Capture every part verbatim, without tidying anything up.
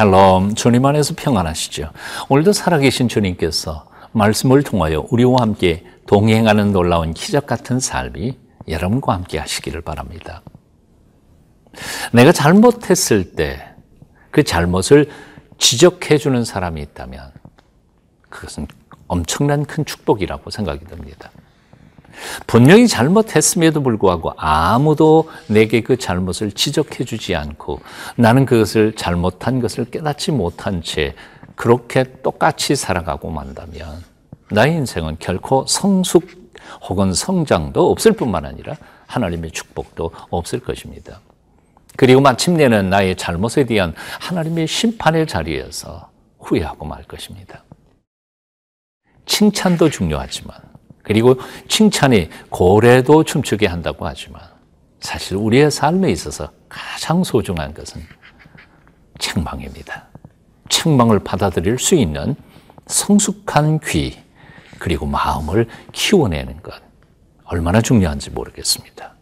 샬롬, 주님 안에서 평안하시죠. 오늘도 살아계신 주님께서 말씀을 통하여 우리와 함께 동행하는 놀라운 기적같은 삶이 여러분과 함께 하시기를 바랍니다. 내가 잘못했을 때 그 잘못을 지적해 주는 사람이 있다면 그것은 엄청난 큰 축복이라고 생각이 듭니다. 분명히 잘못했음에도 불구하고 아무도 내게 그 잘못을 지적해 주지 않고 나는 그것을 잘못한 것을 깨닫지 못한 채 그렇게 똑같이 살아가고 만다면 나의 인생은 결코 성숙 혹은 성장도 없을 뿐만 아니라 하나님의 축복도 없을 것입니다. 그리고 마침내는 나의 잘못에 대한 하나님의 심판의 자리에서 후회하고 말 것입니다. 칭찬도 중요하지만 그리고 칭찬이 고래도 춤추게 한다고 하지만 사실 우리의 삶에 있어서 가장 소중한 것은 책망입니다. 책망을 받아들일 수 있는 성숙한 귀 그리고 마음을 키워내는 것 얼마나 중요한지 모르겠습니다.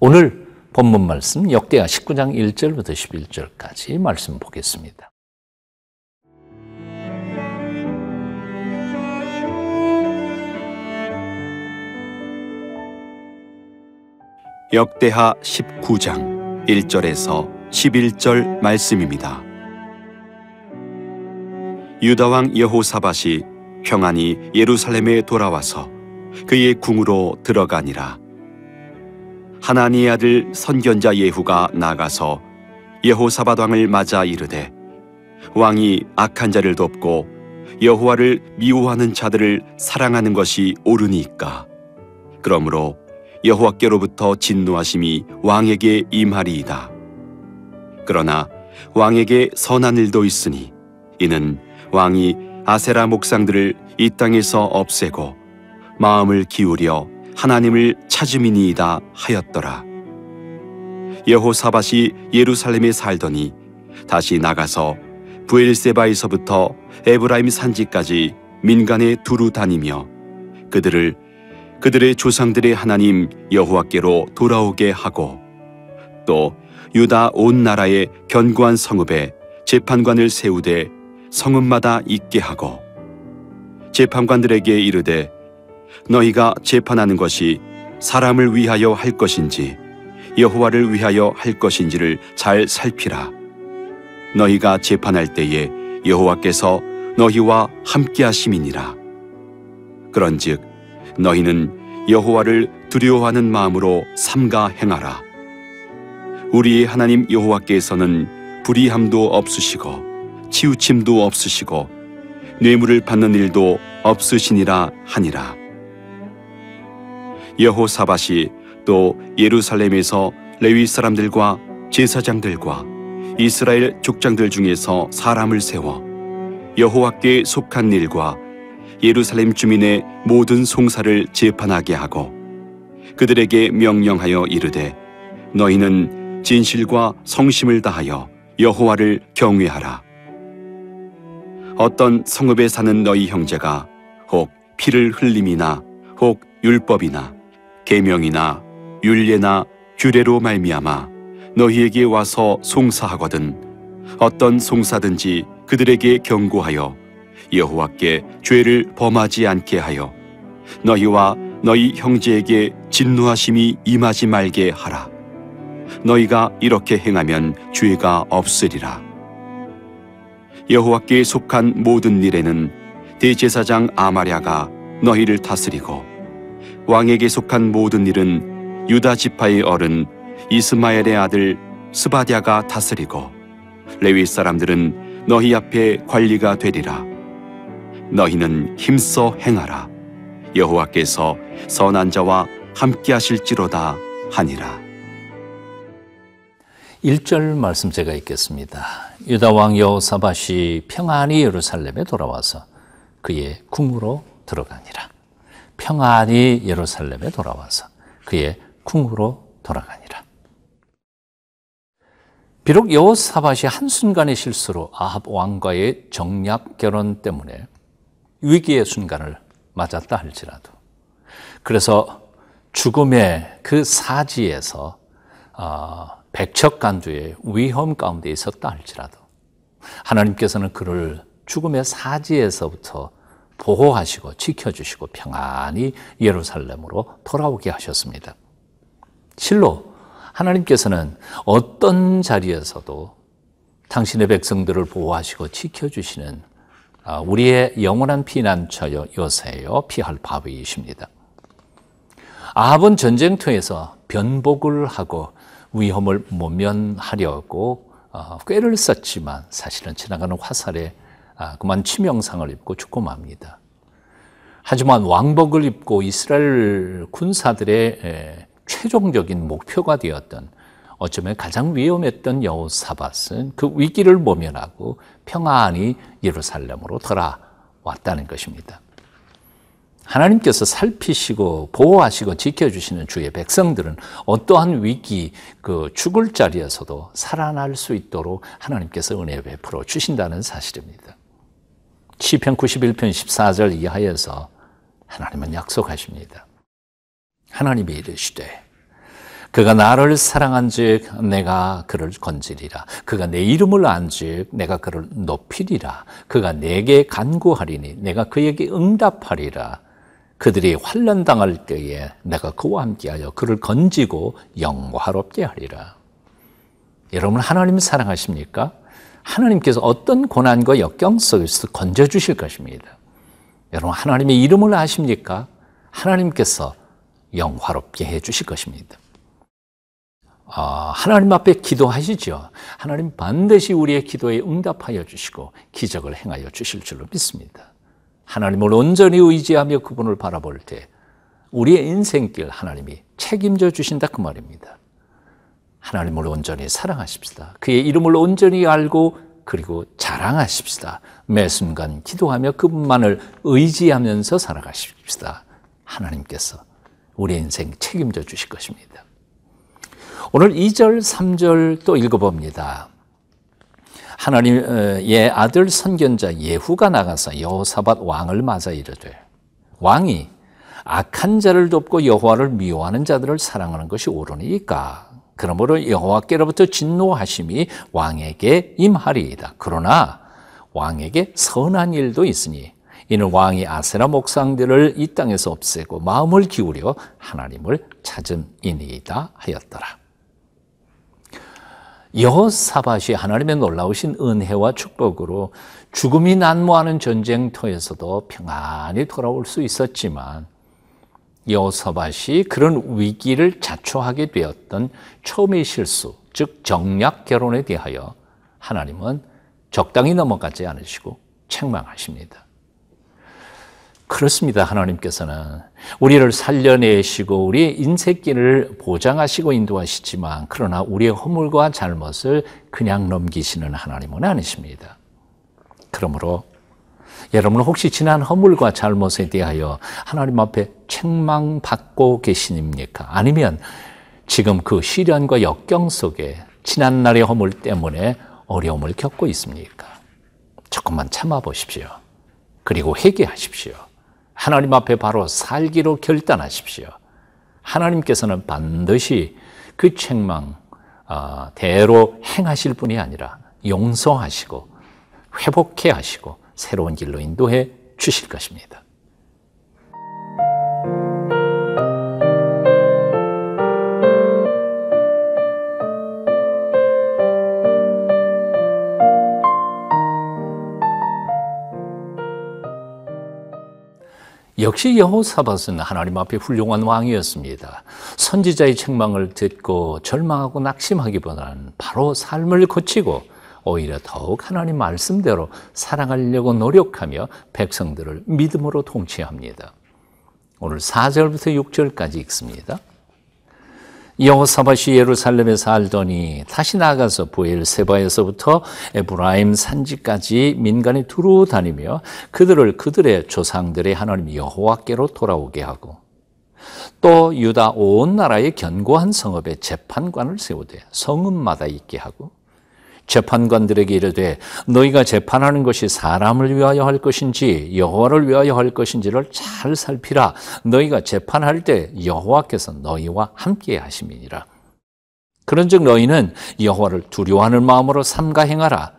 오늘 본문 말씀 역대하 십구 장 일 절부터 십일 절까지 말씀 보겠습니다. 역대하 십구 장 일 절에서 십일 절 말씀입니다. 유다왕 여호사밧이 평안히 예루살렘에 돌아와서 그의 궁으로 들어가니라. 하나니의 아들 선견자 예후가 나가서 여호사밧 왕을 맞아 이르되 왕이 악한 자를 돕고 여호와를 미워하는 자들을 사랑하는 것이 옳으니까 그러므로 여호와께로부터 진노하심이 왕에게 임하리이다. 그러나 왕에게 선한 일도 있으니 이는 왕이 아세라 목상들을 이 땅에서 없애고 마음을 기울여 하나님을 찾음이니이다 하였더라. 여호사밧이 예루살렘에 살더니 다시 나가서 브엘세바에서부터 에브라임 산지까지 민간에 두루 다니며 그들을 그들의 조상들의 하나님 여호와께로 돌아오게 하고 또 유다 온 나라의 견고한 성읍에 재판관을 세우되 성읍마다 있게 하고 재판관들에게 이르되 너희가 재판하는 것이 사람을 위하여 할 것인지 여호와를 위하여 할 것인지를 잘 살피라. 너희가 재판할 때에 여호와께서 너희와 함께 하심이니라. 그런즉 너희는 여호와를 두려워하는 마음으로 삼가 행하라. 우리의 하나님 여호와께서는 불의함도 없으시고 치우침도 없으시고 뇌물을 받는 일도 없으시니라 하니라. 여호사밧이 또 예루살렘에서 레위 사람들과 제사장들과 이스라엘 족장들 중에서 사람을 세워 여호와께 속한 일과 예루살렘 주민의 모든 송사를 재판하게 하고 그들에게 명령하여 이르되 너희는 진실과 성심을 다하여 여호와를 경외하라. 어떤 성읍에 사는 너희 형제가 혹 피를 흘림이나 혹 율법이나 계명이나 율례나 규례로 말미암아 너희에게 와서 송사하거든 어떤 송사든지 그들에게 경고하여 여호와께 죄를 범하지 않게 하여 너희와 너희 형제에게 진노하심이 임하지 말게 하라. 너희가 이렇게 행하면 죄가 없으리라. 여호와께 속한 모든 일에는 대제사장 아마랴가 너희를 다스리고 왕에게 속한 모든 일은 유다 지파의 어른 이스마엘의 아들 스바디아가 다스리고 레위 사람들은 너희 앞에 관리가 되리라. 너희는 힘써 행하라. 여호와께서 선한 자와 함께 하실지로다 하니라. 일 절 말씀 제가 읽겠습니다. 유다왕 여호사밧이 평안히 예루살렘에 돌아와서 그의 궁으로 들어가니라. 평안히 예루살렘에 돌아와서 그의 궁으로 돌아가니라. 비록 여호사밧이 한순간의 실수로 아합 왕과의 정략 결혼 때문에 위기의 순간을 맞았다 할지라도, 그래서 죽음의 그 사지에서 어, 백척간두의 위험 가운데 있었다 할지라도 하나님께서는 그를 죽음의 사지에서부터 보호하시고 지켜주시고 평안히 예루살렘으로 돌아오게 하셨습니다. 실로 하나님께서는 어떤 자리에서도 당신의 백성들을 보호하시고 지켜주시는 우리의 영원한 피난처여 요새여 피할 바위이십니다. 아합은 전쟁터에서 변복을 하고 위험을 모면하려고 꾀를 썼지만 사실은 지나가는 화살에 그만 치명상을 입고 죽고 맙니다. 하지만 왕복을 입고 이스라엘 군사들의 최종적인 목표가 되었던, 어쩌면 가장 위험했던 여호사밧은 그 위기를 모면하고 평안히 예루살렘으로 돌아왔다는 것입니다. 하나님께서 살피시고 보호하시고 지켜주시는 주의 백성들은 어떠한 위기, 그 죽을 자리에서도 살아날 수 있도록 하나님께서 은혜 베풀어 주신다는 사실입니다. 시편 구십일 편 십사 절 이하에서 하나님은 약속하십니다. 하나님이 이르시되 그가 나를 사랑한 즉 내가 그를 건지리라. 그가 내 이름을 안 즉 내가 그를 높이리라. 그가 내게 간구하리니 내가 그에게 응답하리라. 그들이 환난당할 때에 내가 그와 함께하여 그를 건지고 영화롭게 하리라. 여러분, 하나님 사랑하십니까? 하나님께서 어떤 고난과 역경 속에서 건져주실 것입니다. 여러분, 하나님의 이름을 아십니까? 하나님께서 영화롭게 해주실 것입니다. 아, 하나님 앞에 기도하시죠. 하나님 반드시 우리의 기도에 응답하여 주시고 기적을 행하여 주실 줄로 믿습니다. 하나님을 온전히 의지하며 그분을 바라볼 때 우리의 인생길 하나님이 책임져 주신다, 그 말입니다. 하나님을 온전히 사랑하십시다. 그의 이름을 온전히 알고 그리고 자랑하십시다. 매 순간 기도하며 그분만을 의지하면서 살아가십시다. 하나님께서 우리의 인생 책임져 주실 것입니다. 오늘 이 절 삼 절 또 읽어봅니다. 하나님의 아들 선견자 예후가 나가서 여호사밧 왕을 맞아 이르되 왕이 악한 자를 돕고 여호와를 미워하는 자들을 사랑하는 것이 옳으니까 그러므로 여호와께로부터 진노하심이 왕에게 임하리이다. 그러나 왕에게 선한 일도 있으니 이는 왕이 아세라 목상들을 이 땅에서 없애고 마음을 기울여 하나님을 찾음이니이다 하였더라. 여호사밧이 하나님의 놀라우신 은혜와 축복으로 죽음이 난무하는 전쟁터에서도 평안히 돌아올 수 있었지만, 여호사밧이 그런 위기를 자초하게 되었던 처음의 실수, 즉 정략 결혼에 대하여 하나님은 적당히 넘어가지 않으시고 책망하십니다. 그렇습니다. 하나님께서는 우리를 살려내시고 우리의 인생길을 보장하시고 인도하시지만, 그러나 우리의 허물과 잘못을 그냥 넘기시는 하나님은 아니십니다. 그러므로 여러분, 혹시 지난 허물과 잘못에 대하여 하나님 앞에 책망받고 계십니까? 아니면 지금 그 시련과 역경 속에 지난 날의 허물 때문에 어려움을 겪고 있습니까? 조금만 참아보십시오. 그리고 회개하십시오. 하나님 앞에 바로 살기로 결단하십시오. 하나님께서는 반드시 그 책망 대로 행하실 분이 아니라 용서하시고 회복해 하시고 새로운 길로 인도해 주실 것입니다. 역시 여호사밧은 하나님 앞에 훌륭한 왕이었습니다. 선지자의 책망을 듣고 절망하고 낙심하기보다는 바로 삶을 고치고 오히려 더욱 하나님 말씀대로 살아가려고 노력하며 백성들을 믿음으로 통치합니다. 오늘 사 절부터 육 절까지 읽습니다. 여호사밧이 예루살렘에 살더니 다시 나아가서 브엘세바에서부터 에브라임 산지까지 민간이 두루 다니며 그들을 그들의 조상들의 하나님 여호와께로 돌아오게 하고, 또 유다 온 나라의 견고한 성읍에 재판관을 세우되 성읍마다 있게 하고, 재판관들에게 이르되 너희가 재판하는 것이 사람을 위하여 할 것인지 여호와를 위하여 할 것인지를 잘 살피라. 너희가 재판할 때 여호와께서 너희와 함께 하심이니라. 그런즉 너희는 여호와를 두려워하는 마음으로 삼가 행하라.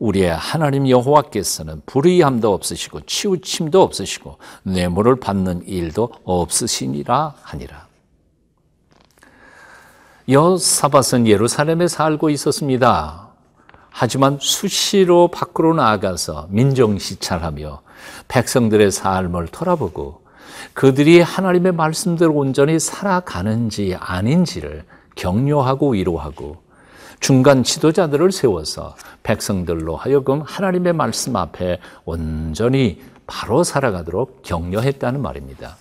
우리의 하나님 여호와께서는 불의함도 없으시고 치우침도 없으시고 뇌물을 받는 일도 없으시니라 하니라. 여호사밧은 예루살렘에 살고 있었습니다. 하지만 수시로 밖으로 나아가서 민정시찰하며 백성들의 삶을 돌아보고 그들이 하나님의 말씀대로 온전히 살아가는지 아닌지를 격려하고 위로하고, 중간 지도자들을 세워서 백성들로 하여금 하나님의 말씀 앞에 온전히 바로 살아가도록 격려했다는 말입니다.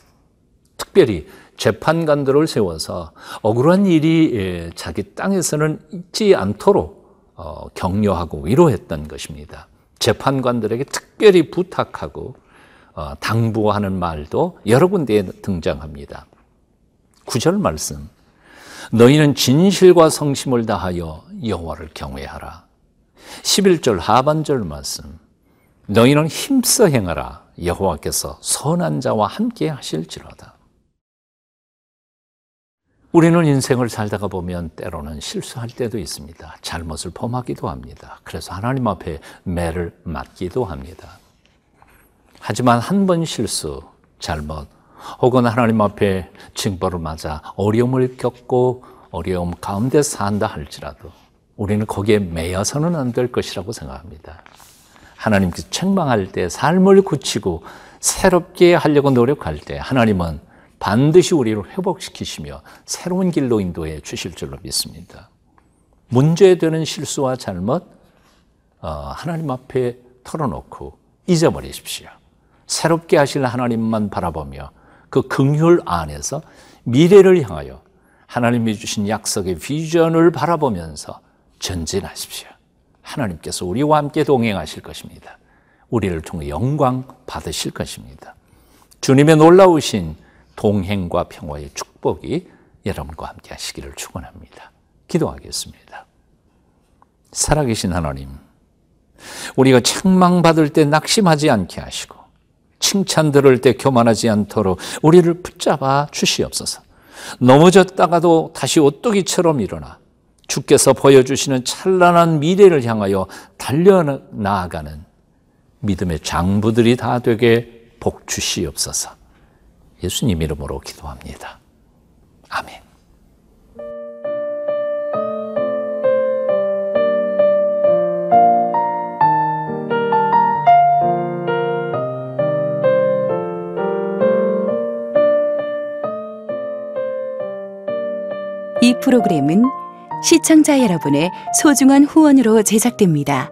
특별히 재판관들을 세워서 억울한 일이 자기 땅에서는 있지 않도록 어, 격려하고 위로했던 것입니다. 재판관들에게 특별히 부탁하고 어, 당부하는 말도 여러 군데에 등장합니다. 구 절 말씀, 너희는 진실과 성심을 다하여 여호와를 경외하라. 십일 절 하반절 말씀, 너희는 힘써 행하라. 여호와께서 선한 자와 함께 하실지로다. 우리는 인생을 살다가 보면 때로는 실수할 때도 있습니다. 잘못을 범하기도 합니다. 그래서 하나님 앞에 매를 맞기도 합니다. 하지만 한 번 실수, 잘못, 혹은 하나님 앞에 징벌을 맞아 어려움을 겪고 어려움 가운데 산다 할지라도 우리는 거기에 매여서는 안 될 것이라고 생각합니다. 하나님께서 책망할 때, 삶을 굳히고 새롭게 하려고 노력할 때 하나님은 반드시 우리를 회복시키시며 새로운 길로 인도해 주실 줄로 믿습니다. 문제되는 실수와 잘못 하나님 앞에 털어놓고 잊어버리십시오. 새롭게 하실 하나님만 바라보며 그 긍휼 안에서 미래를 향하여 하나님이 주신 약속의 비전을 바라보면서 전진하십시오. 하나님께서 우리와 함께 동행하실 것입니다. 우리를 통해 영광 받으실 것입니다. 주님의 놀라우신 동행과 평화의 축복이 여러분과 함께 하시기를 축원합니다. 기도하겠습니다. 살아계신 하나님, 우리가 책망받을 때 낙심하지 않게 하시고 칭찬 들을 때 교만하지 않도록 우리를 붙잡아 주시옵소서. 넘어졌다가도 다시 오뚜기처럼 일어나 주께서 보여주시는 찬란한 미래를 향하여 달려나아가는 믿음의 장부들이 다 되게 복 주시옵소서. 예수님 이름으로 기도합니다. 아멘. 이 프로그램은 시청자 여러분의 소중한 후원으로 제작됩니다.